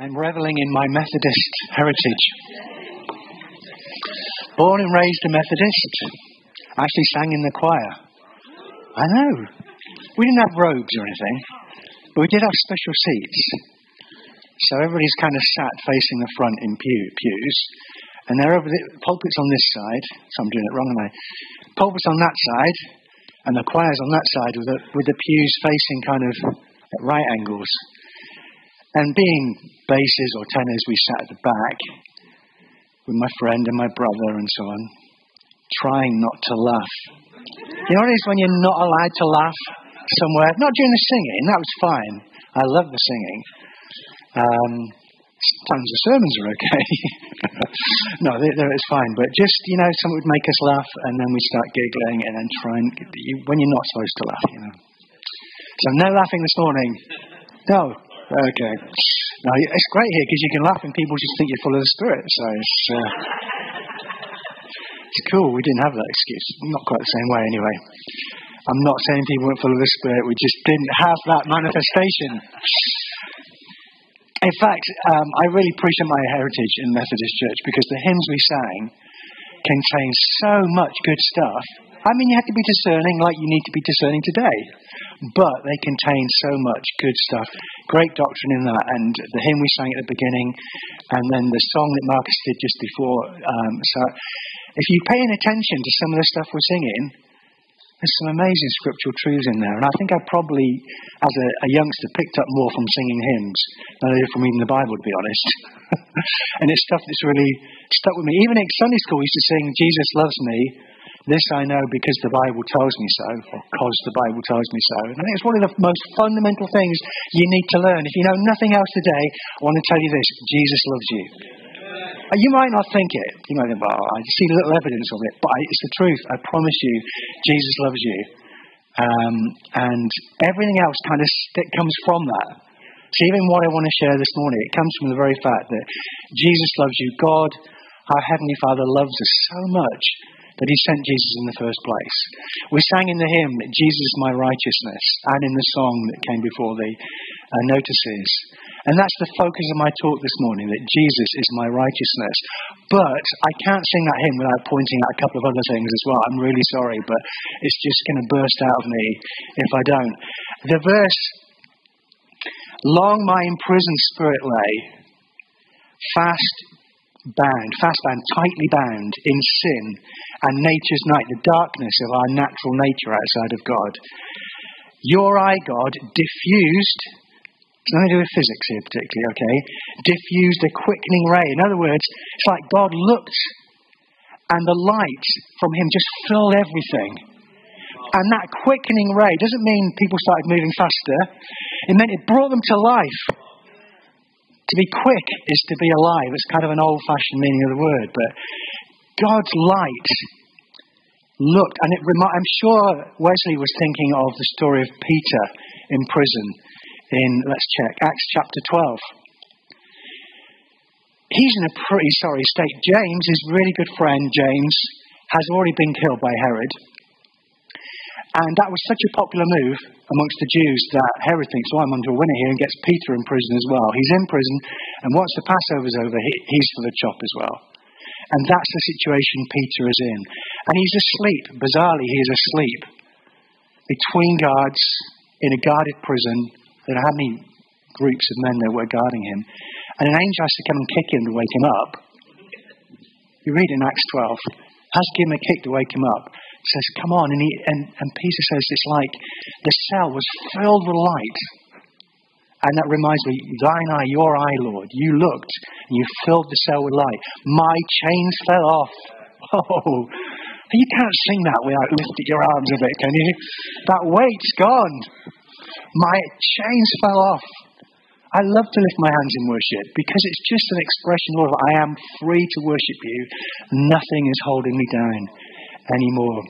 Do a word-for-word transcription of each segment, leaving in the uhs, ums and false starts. I'm reveling in my Methodist heritage. Born and raised a Methodist. I actually sang in the choir. I know. We didn't have robes or anything, but we did have special seats. So everybody's kind of sat facing the front in pew, pews. And there are pulpits on this side. So I'm doing it wrong, am I? Pulpits on that side, and the choir's on that side with the, with the pews facing kind of at right angles. And being basses or tenors, we sat at the back with my friend and my brother and so on, trying not to laugh. You know what it is when you're not allowed to laugh somewhere? Not during the singing, that was fine. I love the singing. Um, sometimes the sermons are okay. No, they, they, it's fine. But just, you know, something would make us laugh and then we'd start giggling and then try and, you, when you're not supposed to laugh, you know. So no laughing this morning. No. Okay. Now, it's great here because you can laugh and people just think you're full of the Spirit. So it's, uh, it's cool. We didn't have that excuse. Not quite the same way anyway. I'm not saying people weren't full of the Spirit. We just didn't have that manifestation. In fact, um, I really appreciate my heritage in Methodist Church because the hymns we sang contain so much good stuff. I mean, you have to be discerning like you need to be discerning today. But they contain so much good stuff. Great doctrine in that. And the hymn we sang at the beginning and then the song that Marcus did just before. Um, so if you're paying attention to some of the stuff we're singing, there's some amazing scriptural truths in there. And I think I probably, as a, a youngster, picked up more from singing hymns than I did from reading the Bible, to be honest. And it's stuff that's really stuck with me. Even in Sunday school, we used to sing, Jesus Loves Me, This I Know Because the Bible Tells Me So, or Because the Bible Tells Me So. And I think it's one of the most fundamental things you need to learn. If you know nothing else today, I want to tell you this, Jesus loves you. You might not think it. You might think, well, I see little evidence of it. But it's the truth. I promise you, Jesus loves you. Um, and everything else kind of st- comes from that. So even what I want to share this morning, it comes from the very fact that Jesus loves you. God, our Heavenly Father, loves us so much that He sent Jesus in the first place. We sang in the hymn, Jesus is my righteousness, and in the song that came before the uh, notices. And that's the focus of my talk this morning, that Jesus is my righteousness. But I can't sing that hymn without pointing out a couple of other things as well. I'm really sorry, but it's just going to burst out of me if I don't. The verse, long my imprisoned spirit lay, fast bound, fast bound, tightly bound in sin and nature's night, the darkness of our natural nature outside of God. Your eye, God, diffused, it's nothing to do with physics here particularly, okay, diffused a quickening ray. In other words, it's like God looked and the light from Him just filled everything. And that quickening ray doesn't mean people started moving faster. It meant it brought them to life. To be quick is to be alive. It's kind of an old-fashioned meaning of the word, but God's light looked, and it remi- I'm sure Wesley was thinking of the story of Peter in prison in, let's check, Acts chapter twelve. He's in a pretty sorry state. James, his really good friend, James, has already been killed by Herod. And that was such a popular move amongst the Jews that Herod thinks, well, I'm under a winner here, and gets Peter in prison as well. He's in prison, and once the Passover's over, he, he's for the chop as well. And that's the situation Peter is in. And he's asleep. Bizarrely, he is asleep between guards in a guarded prison. I don't know how many groups of men there were guarding him. And an angel has to come and kick him to wake him up. You read in Acts twelve. Has given him a kick to wake him up. Says, come on. And, he, and, and Peter says, it's like the cell was filled with light. And that reminds me, thine eye, your eye, Lord. You looked and you filled the cell with light. My chains fell off. Oh, you can't sing that without lifting your arms a bit, can you? That weight's gone. My chains fell off. I love to lift my hands in worship because it's just an expression, Lord, I am free to worship you. Nothing is holding me down anymore.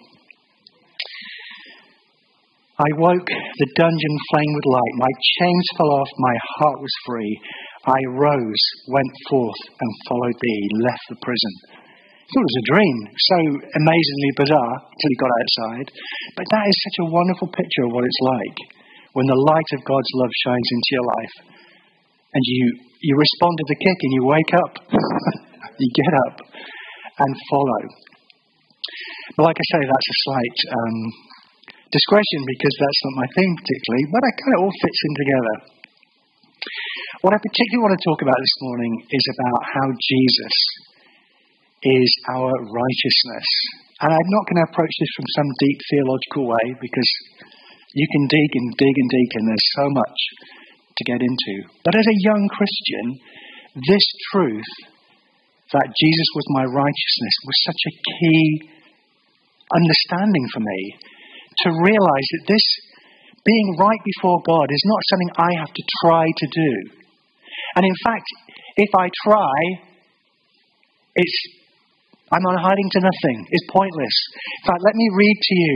I woke, the dungeon flamed with light. My chains fell off, my heart was free. I rose, went forth, and followed thee, left the prison. I thought it was a dream, so amazingly bizarre until he got outside. But that is such a wonderful picture of what it's like when the light of God's love shines into your life. and you, you respond to the kick and you wake up. You get up and follow. But like I say, that's a slight um, discretion because that's not my thing particularly, but it kind of all fits in together. What I particularly want to talk about this morning is about how Jesus is our righteousness. And I'm not going to approach this from some deep theological way because you can dig and dig and dig and there's so much to get into. But as a young Christian, this truth that Jesus was my righteousness was such a key understanding for me, to realize that this being right before God is not something I have to try to do. And in fact, if I try, it's I'm on hiding to nothing. It's pointless. In fact, let me read to you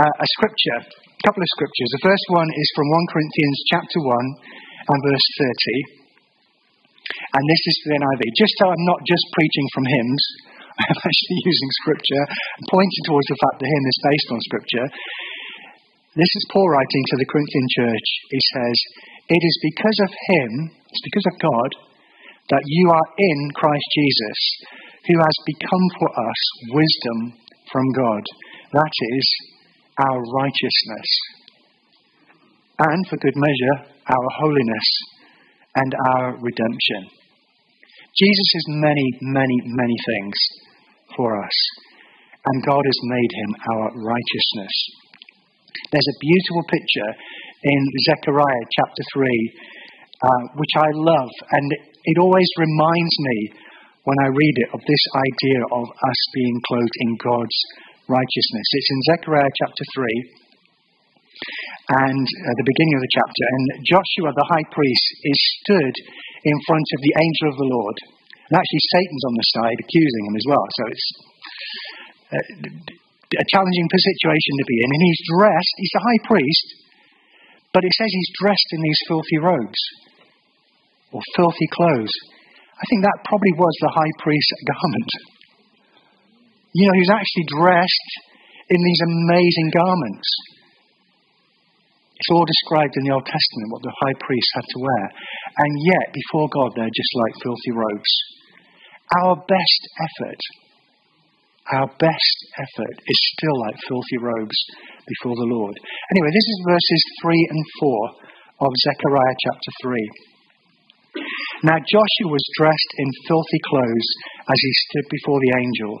uh, a scripture, a couple of scriptures. The first one is from First Corinthians chapter one and verse thirty. And this is for the N I V. Just so I'm not just preaching from hymns, I'm actually using scripture, and pointing towards the fact the hymn is based on scripture. This is Paul writing to the Corinthian church. He says, "It is because of him, it's because of God, that you are in Christ Jesus, who has become for us wisdom from God. That is our righteousness. And for good measure, our holiness and our redemption." Jesus is many, many, many things for us. And God has made him our righteousness. There's a beautiful picture in Zechariah chapter three, uh, which I love. And it always reminds me, when I read it, of this idea of us being clothed in God's righteousness. It's in Zechariah chapter three, and at the beginning of the chapter, and Joshua the high priest is stood in front of the angel of the Lord. And actually Satan's on the side accusing him as well, so it's a challenging situation to be in. And he's dressed, he's the high priest, but it says he's dressed in these filthy robes, or filthy clothes. I think that probably was the high priest's garment. You know, he was actually dressed in these amazing garments. It's all described in the Old Testament, what the high priest had to wear. And yet, before God, they're just like filthy robes. Our best effort, our best effort is still like filthy robes before the Lord. Anyway, this is verses three and four of Zechariah chapter three. "Now Joshua was dressed in filthy clothes as he stood before the angel.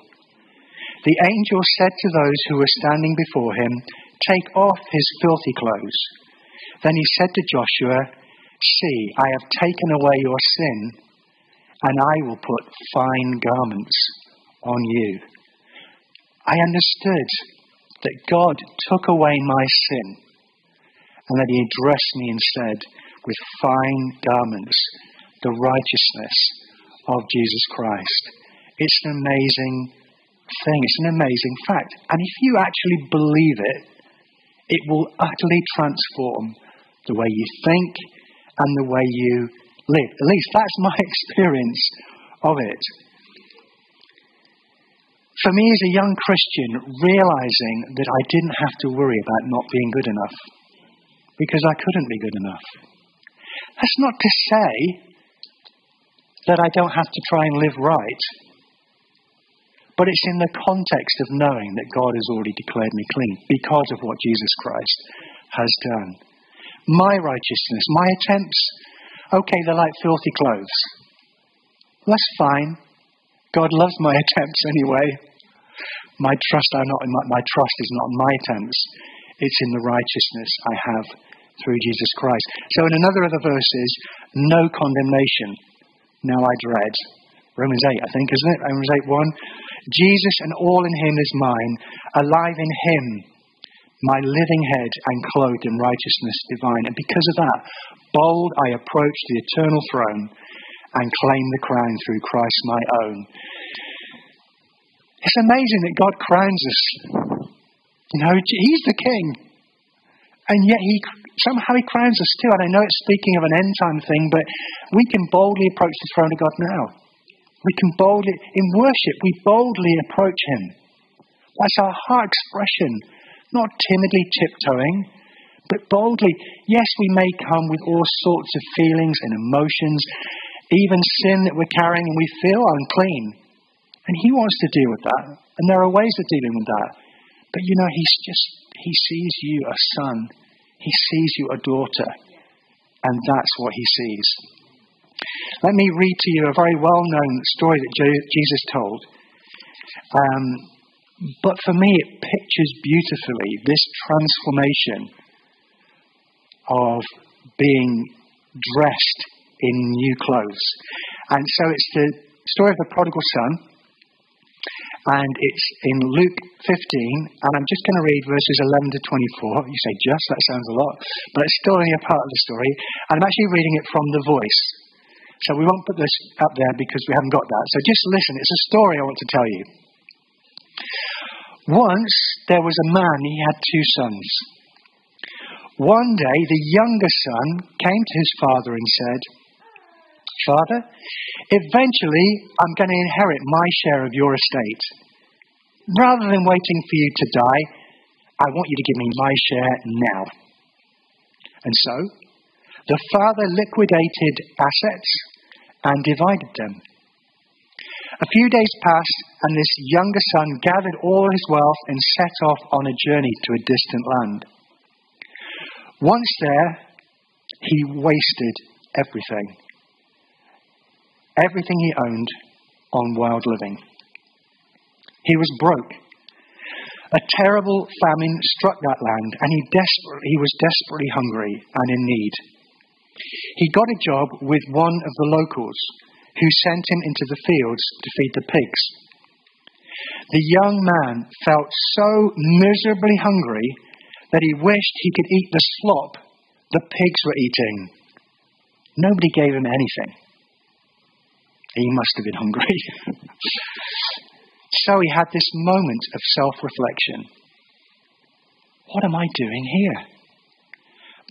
The angel said to those who were standing before him, 'Take off his filthy clothes.' Then he said to Joshua, 'See, I have taken away your sin, and I will put fine garments on you.'" I understood that God took away my sin, and that he addressed me instead with fine garments, the righteousness of Jesus Christ. It's an amazing thing. It's an amazing fact. And if you actually believe it, it will utterly transform the way you think and the way you live. At least that's my experience of it. For me as a young Christian, realizing that I didn't have to worry about not being good enough, because I couldn't be good enough. That's not to say that I don't have to try and live right, but it's in the context of knowing that God has already declared me clean because of what Jesus Christ has done. My righteousness, my attempts, okay, they're like filthy clothes. That's fine. God loves my attempts anyway. My trust, I'm not, my, my trust is not in my attempts. It's in the righteousness I have through Jesus Christ. So in another of the verses, no condemnation now I dread. Romans eight, I think, isn't it? Romans eight one. "Jesus and all in him is mine, alive in him, my living head, and clothed in righteousness divine. And because of that, bold I approach the eternal throne and claim the crown through Christ my own." It's amazing that God crowns us. You know, he's the king. And yet he somehow he crowns us too. And I know it's speaking of an end time thing, but we can boldly approach the throne of God now. We can boldly, in worship, we boldly approach him. That's our heart expression, not timidly tiptoeing, but boldly. Yes, we may come with all sorts of feelings and emotions, even sin that we're carrying, and we feel unclean. And he wants to deal with that. And there are ways of dealing with that. But you know, he's just, he sees you a son. He sees you a daughter. And that's what he sees. Let me read to you a very well-known story that Jesus told. Um, but for me, it pictures beautifully this transformation of being dressed in new clothes. And so it's the story of the prodigal son, and it's in Luke fifteen, and I'm just going to read verses eleven to twenty-four. You say, just, that sounds a lot, but it's still only a part of the story, and I'm actually reading it from The Voice. So we won't put this up there because we haven't got that. So just listen, it's a story I want to tell you. Once there was a man, he had two sons. One day the younger son came to his father and said, Father, eventually I'm going to inherit my share of your estate. Rather than waiting for you to die, I want you to give me my share now. And so the father liquidated assets and divided them. A few days passed, and this younger son gathered all his wealth and set off on a journey to a distant land. Once there, he wasted everything. Everything he owned on wild living. He was broke. A terrible famine struck that land, and he, desperately, he was desperately hungry and in need. He got a job with one of the locals, who sent him into the fields to feed the pigs. The young man felt so miserably hungry that he wished he could eat the slop the pigs were eating. Nobody gave him anything. He must have been hungry. So he had this moment of self-reflection. What am I doing here?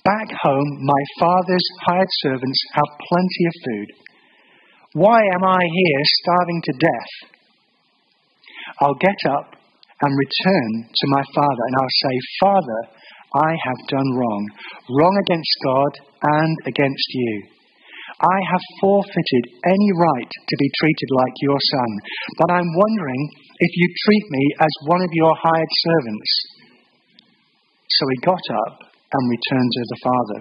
Back home, my father's hired servants have plenty of food. Why am I here starving to death? I'll get up and return to my father, and I'll say, Father, I have done wrong, wrong against God and against you. I have forfeited any right to be treated like your son, but I'm wondering if you treat me as one of your hired servants. So he got up and returned to the father.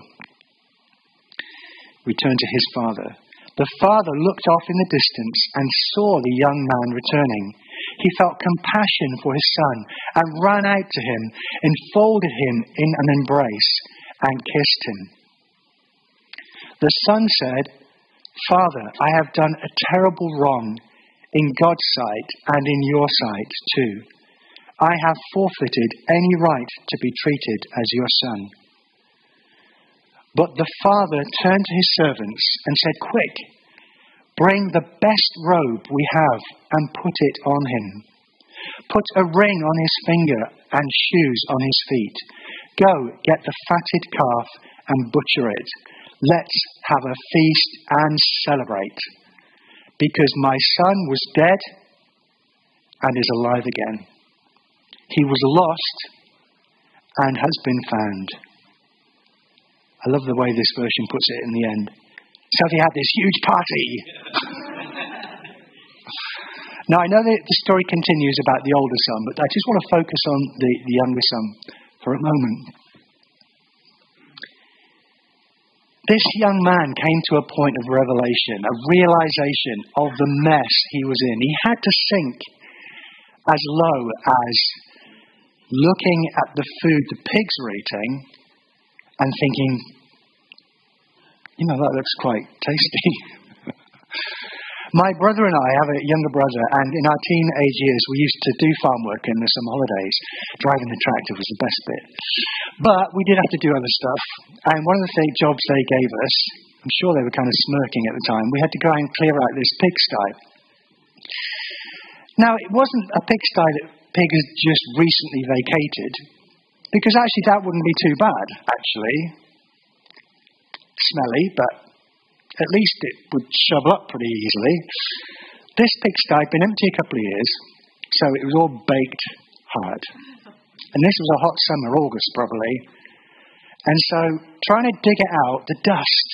Returned to his father. The father looked off in the distance and saw the young man returning. He felt compassion for his son and ran out to him, enfolded him in an embrace, and kissed him. The son said, Father, I have done a terrible wrong in God's sight and in your sight too. I have forfeited any right to be treated as your son. But the father turned to his servants and said, Quick, bring the best robe we have and put it on him. Put a ring on his finger and shoes on his feet. Go, get the fatted calf and butcher it. Let's have a feast and celebrate, because my son was dead and is alive again. He was lost and has been found. I love the way this version puts it in the end. So he had this huge party. Now, I know that the story continues about the older son, but I just want to focus on the, the younger son for a moment. This young man came to a point of revelation, a realization of the mess he was in. He had to sink as low as looking at the food the pigs were eating and thinking, you know, that looks quite tasty. My brother and I, I have a younger brother, and in our teenage years we used to do farm work in the summer holidays. Driving the tractor was the best bit. But we did have to do other stuff. And one of the th- jobs they gave us, I'm sure they were kind of smirking at the time, we had to go and clear out this pigsty. Now, it wasn't a pigsty that pigs had just recently vacated, because actually that wouldn't be too bad, actually. Smelly, but at least it would shovel up pretty easily. This pigsty had been empty a couple of years, so it was all baked hard. And this was a hot summer, August probably. And so trying to dig it out, the dust,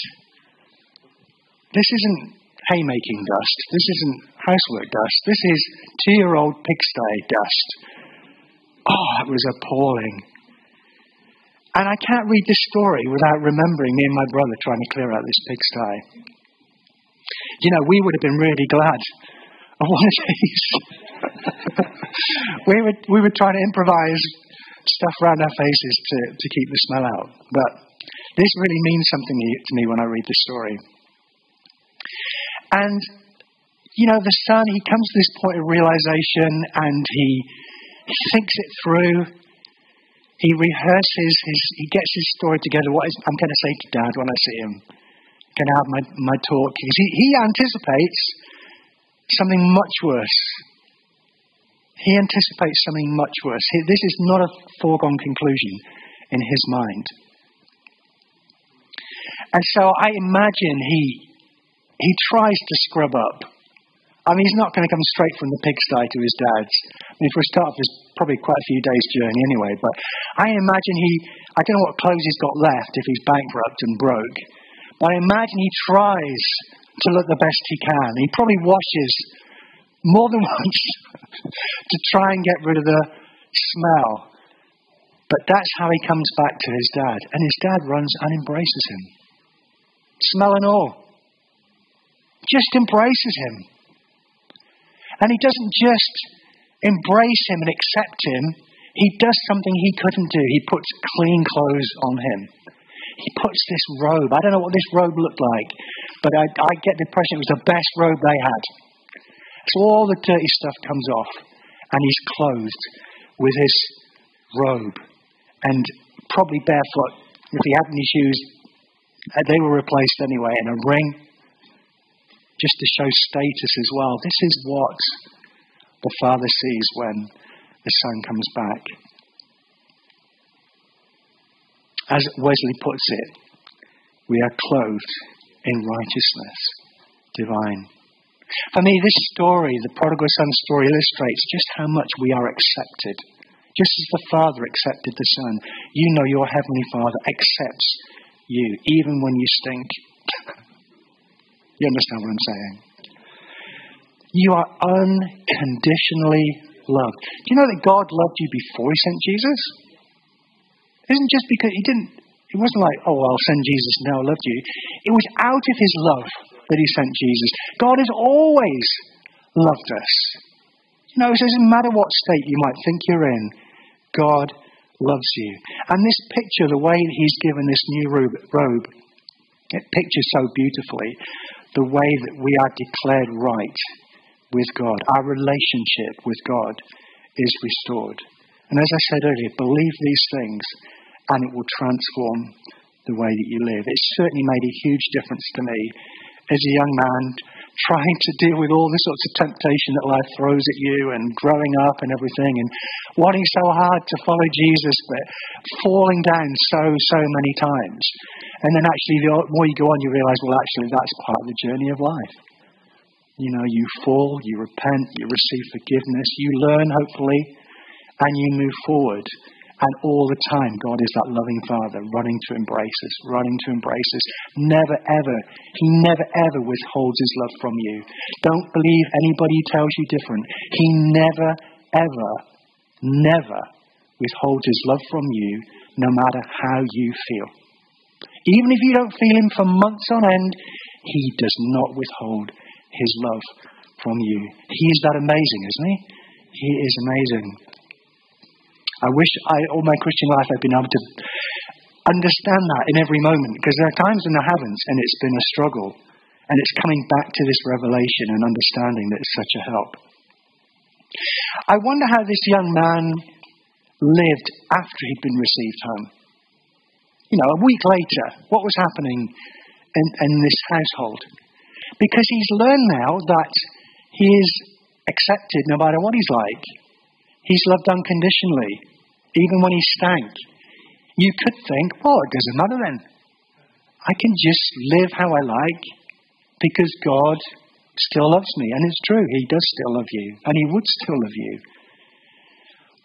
this isn't haymaking dust. This isn't housework dust. This is two-year-old pigsty dust. Oh, it was appalling. And I can't read this story without remembering me and my brother trying to clear out this pigsty. You know, we would have been really glad of one of these. we, were, we were trying to improvise stuff around our faces to, to keep the smell out. But this really means something to me when I read this story. And, you know, the son, he comes to this point of realization and he, he thinks it through. He rehearses, his, he gets his story together. What is, I'm going to say to Dad when I see him. I'm going to have my, my talk. He, he anticipates something much worse. He anticipates something much worse. He, this is not a foregone conclusion in his mind. And so I imagine he... He tries to scrub up. I mean, he's not going to come straight from the pigsty to his dad's. I mean, for a start, there's probably quite a few days' journey anyway. But I imagine he, I don't know what clothes he's got left if he's bankrupt and broke. But I imagine he tries to look the best he can. He probably washes more than once to try and get rid of the smell. But that's how he comes back to his dad. And his dad runs and embraces him. Smell and all. Just embraces him. And he doesn't just embrace him and accept him. He does something he couldn't do. He puts clean clothes on him. He puts this robe. I don't know what this robe looked like, but I, I get the impression it was the best robe they had. So all the dirty stuff comes off, and he's clothed with his robe. And probably barefoot. If he had any shoes, they were replaced anyway, and a ring. Just to show status as well. This is what the father sees when the son comes back. As Wesley puts it, we are clothed in righteousness divine. For me, this story, the prodigal son story, illustrates just how much we are accepted. Just as the father accepted the son, you know your heavenly Father accepts you, even when you stink. You understand what I'm saying? You are unconditionally loved. Do you know that God loved you before he sent Jesus? It isn't just because he didn't, it wasn't like, oh, I'll send Jesus now, I loved you. It was out of his love that he sent Jesus. God has always loved us. You know, it doesn't matter what state you might think you're in, God loves you. And this picture, the way that he's given this new robe, it pictures so beautifully the way that we are declared right with God. Our relationship with God is restored. And as I said earlier, believe these things and it will transform the way that you live. It certainly made a huge difference to me as a young man trying to deal with all the sorts of temptation that life throws at you and growing up and everything and wanting so hard to follow Jesus but falling down so, so many times. And then actually, the more you go on, you realize, well, actually, that's part of the journey of life. You know, you fall, you repent, you receive forgiveness, you learn, hopefully, and you move forward. And all the time, God is that loving Father running to embrace us, running to embrace us. Never, ever, he never, ever withholds his love from you. Don't believe anybody who tells you different. He never, ever, never withholds his love from you, no matter how you feel. Even if you don't feel him for months on end, he does not withhold his love from you. He is that amazing, isn't he? He is amazing. I wish I, all my Christian life I've been able to understand that in every moment, because there are times when I haven't, and it's been a struggle. And it's coming back to this revelation and understanding that it's such a help. I wonder how this young man lived after he'd been received home. You know, a week later, what was happening in, in this household? Because he's learned now that he is accepted no matter what he's like. He's loved unconditionally, even when he stank. You could think, well, it doesn't matter then. I can just live how I like because God still loves me. And it's true, he does still love you, and he would still love you.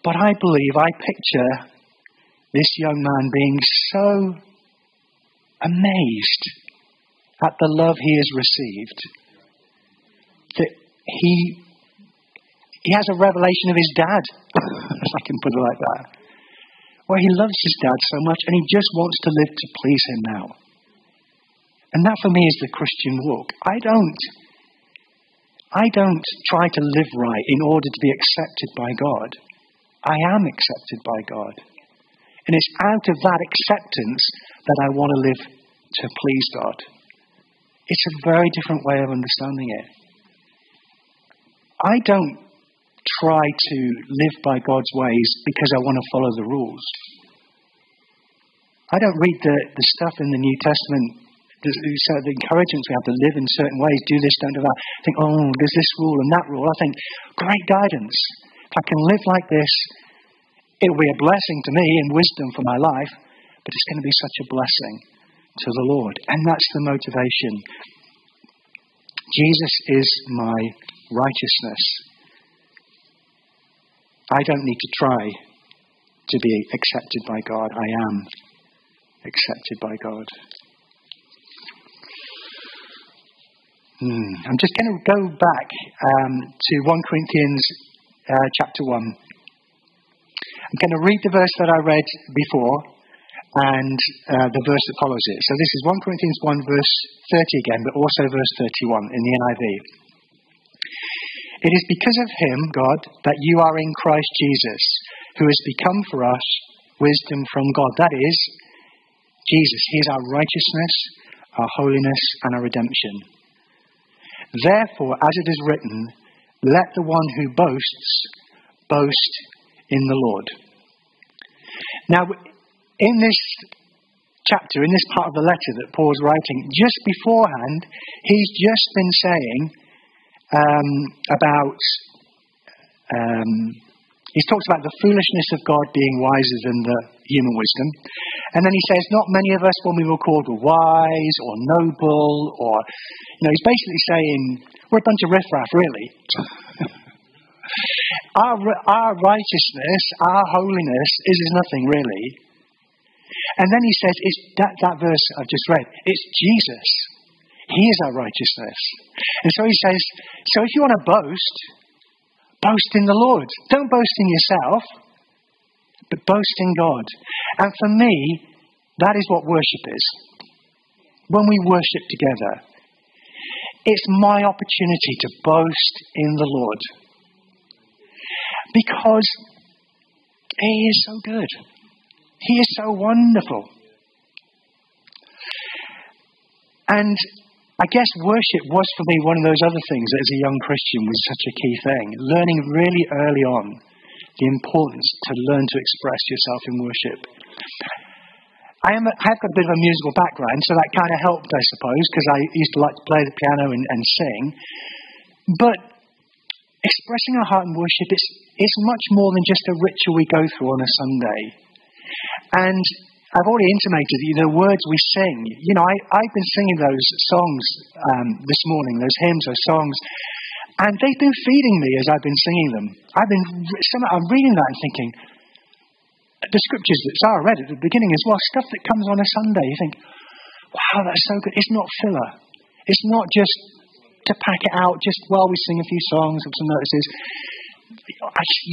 But I believe, I picture This young man being so amazed at the love he has received that he he has a revelation of his dad, if I can put it like that, where he loves his dad so much and he just wants to live to please him now. And that for me is the Christian walk. I don't, I don't try to live right in order to be accepted by God. I am accepted by God. And it's out of that acceptance that I want to live to please God. It's a very different way of understanding it. I don't try to live by God's ways because I want to follow the rules. I don't read the, the stuff in the New Testament that the encouragements we have to live in certain ways, do this, don't do that. I think, oh, there's this rule and that rule. I think, great guidance. If I can live like this, it will be a blessing to me and wisdom for my life, but it's going to be such a blessing to the Lord. And that's the motivation. Jesus is my righteousness. I don't need to try to be accepted by God. I am accepted by God. Hmm. I'm just going to go back um, to First Corinthians uh, chapter one. I'm going to read the verse that I read before, and uh, the verse that follows it. So this is First Corinthians one, verse thirty again, but also verse thirty-one in the N I V. It is because of him, God, that you are in Christ Jesus, who has become for us wisdom from God. That is, Jesus. He is our righteousness, our holiness, and our redemption. Therefore, as it is written, let the one who boasts, boast in the Lord. Now, in this chapter, in this part of the letter that Paul's writing, just beforehand, he's just been saying um, about, um, he's talked about the foolishness of God being wiser than the human wisdom. And then he says, not many of us when we were called were wise or noble or, you know, he's basically saying, we're a bunch of riffraff, really. our, our righteousness, our holiness is, is nothing, really. And then he says, it's that, that verse I've just read, it's Jesus. He is our righteousness. And so he says, so if you want to boast, boast in the Lord. Don't boast in yourself, but boast in God. And for me, that is what worship is. When we worship together, it's my opportunity to boast in the Lord. Because he is so good. He is so wonderful. And I guess worship was for me one of those other things that as a young Christian was such a key thing. Learning really early on the importance to learn to express yourself in worship. I, am a, I have got a bit of a musical background, so that kind of helped, I suppose, because I used to like to play the piano and, and sing. But expressing our heart in worship is, is much more than just a ritual we go through on a Sunday. And I've already intimated that the words we sing, you know, I, I've been singing those songs um, this morning, those hymns, those songs, and they've been feeding me as I've been singing them. I've been, I'm reading that and thinking, the scriptures that Sarah read at the beginning as well, stuff that comes on a Sunday, you think, wow, that's so good. It's not filler. It's not just to pack it out just while we sing a few songs and some notices.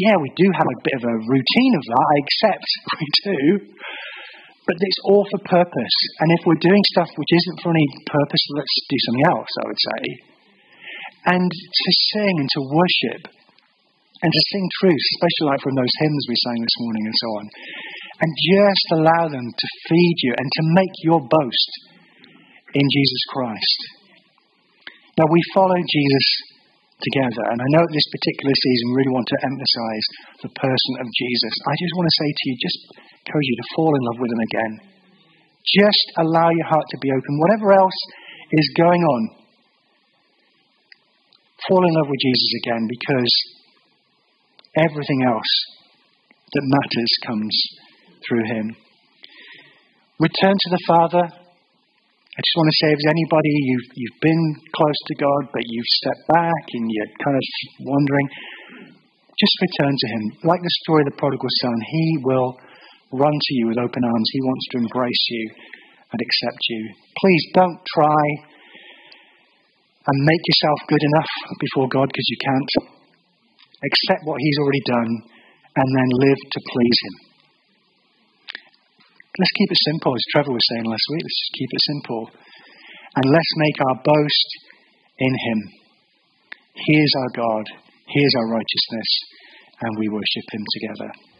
Yeah, we do have a bit of a routine of that, I accept we do, but it's all for purpose. And if we're doing stuff which isn't for any purpose, let's do something else, I would say. And to sing and to worship and to sing truth, especially like from those hymns we sang this morning and so on, and just allow them to feed you and to make your boast in Jesus Christ. Now, we follow Jesus together, and I know at this particular season really want to emphasize the person of Jesus. I just want to say to you, just encourage you to fall in love with him again. Just allow your heart to be open. Whatever else is going on, fall in love with Jesus again, because everything else that matters comes through him. Return to the Father. I just want to say, if there's anybody, you've, you've been close to God, but you've stepped back and you're kind of wandering, just return to him. Like the story of the prodigal son, he will run to you with open arms. He wants to embrace you and accept you. Please don't try and make yourself good enough before God, because you can't. Accept what he's already done and then live to please him. Let's keep it simple, as Trevor was saying last week. Let's just keep it simple. And let's make our boast in him. He is our God. He is our righteousness. And we worship him together.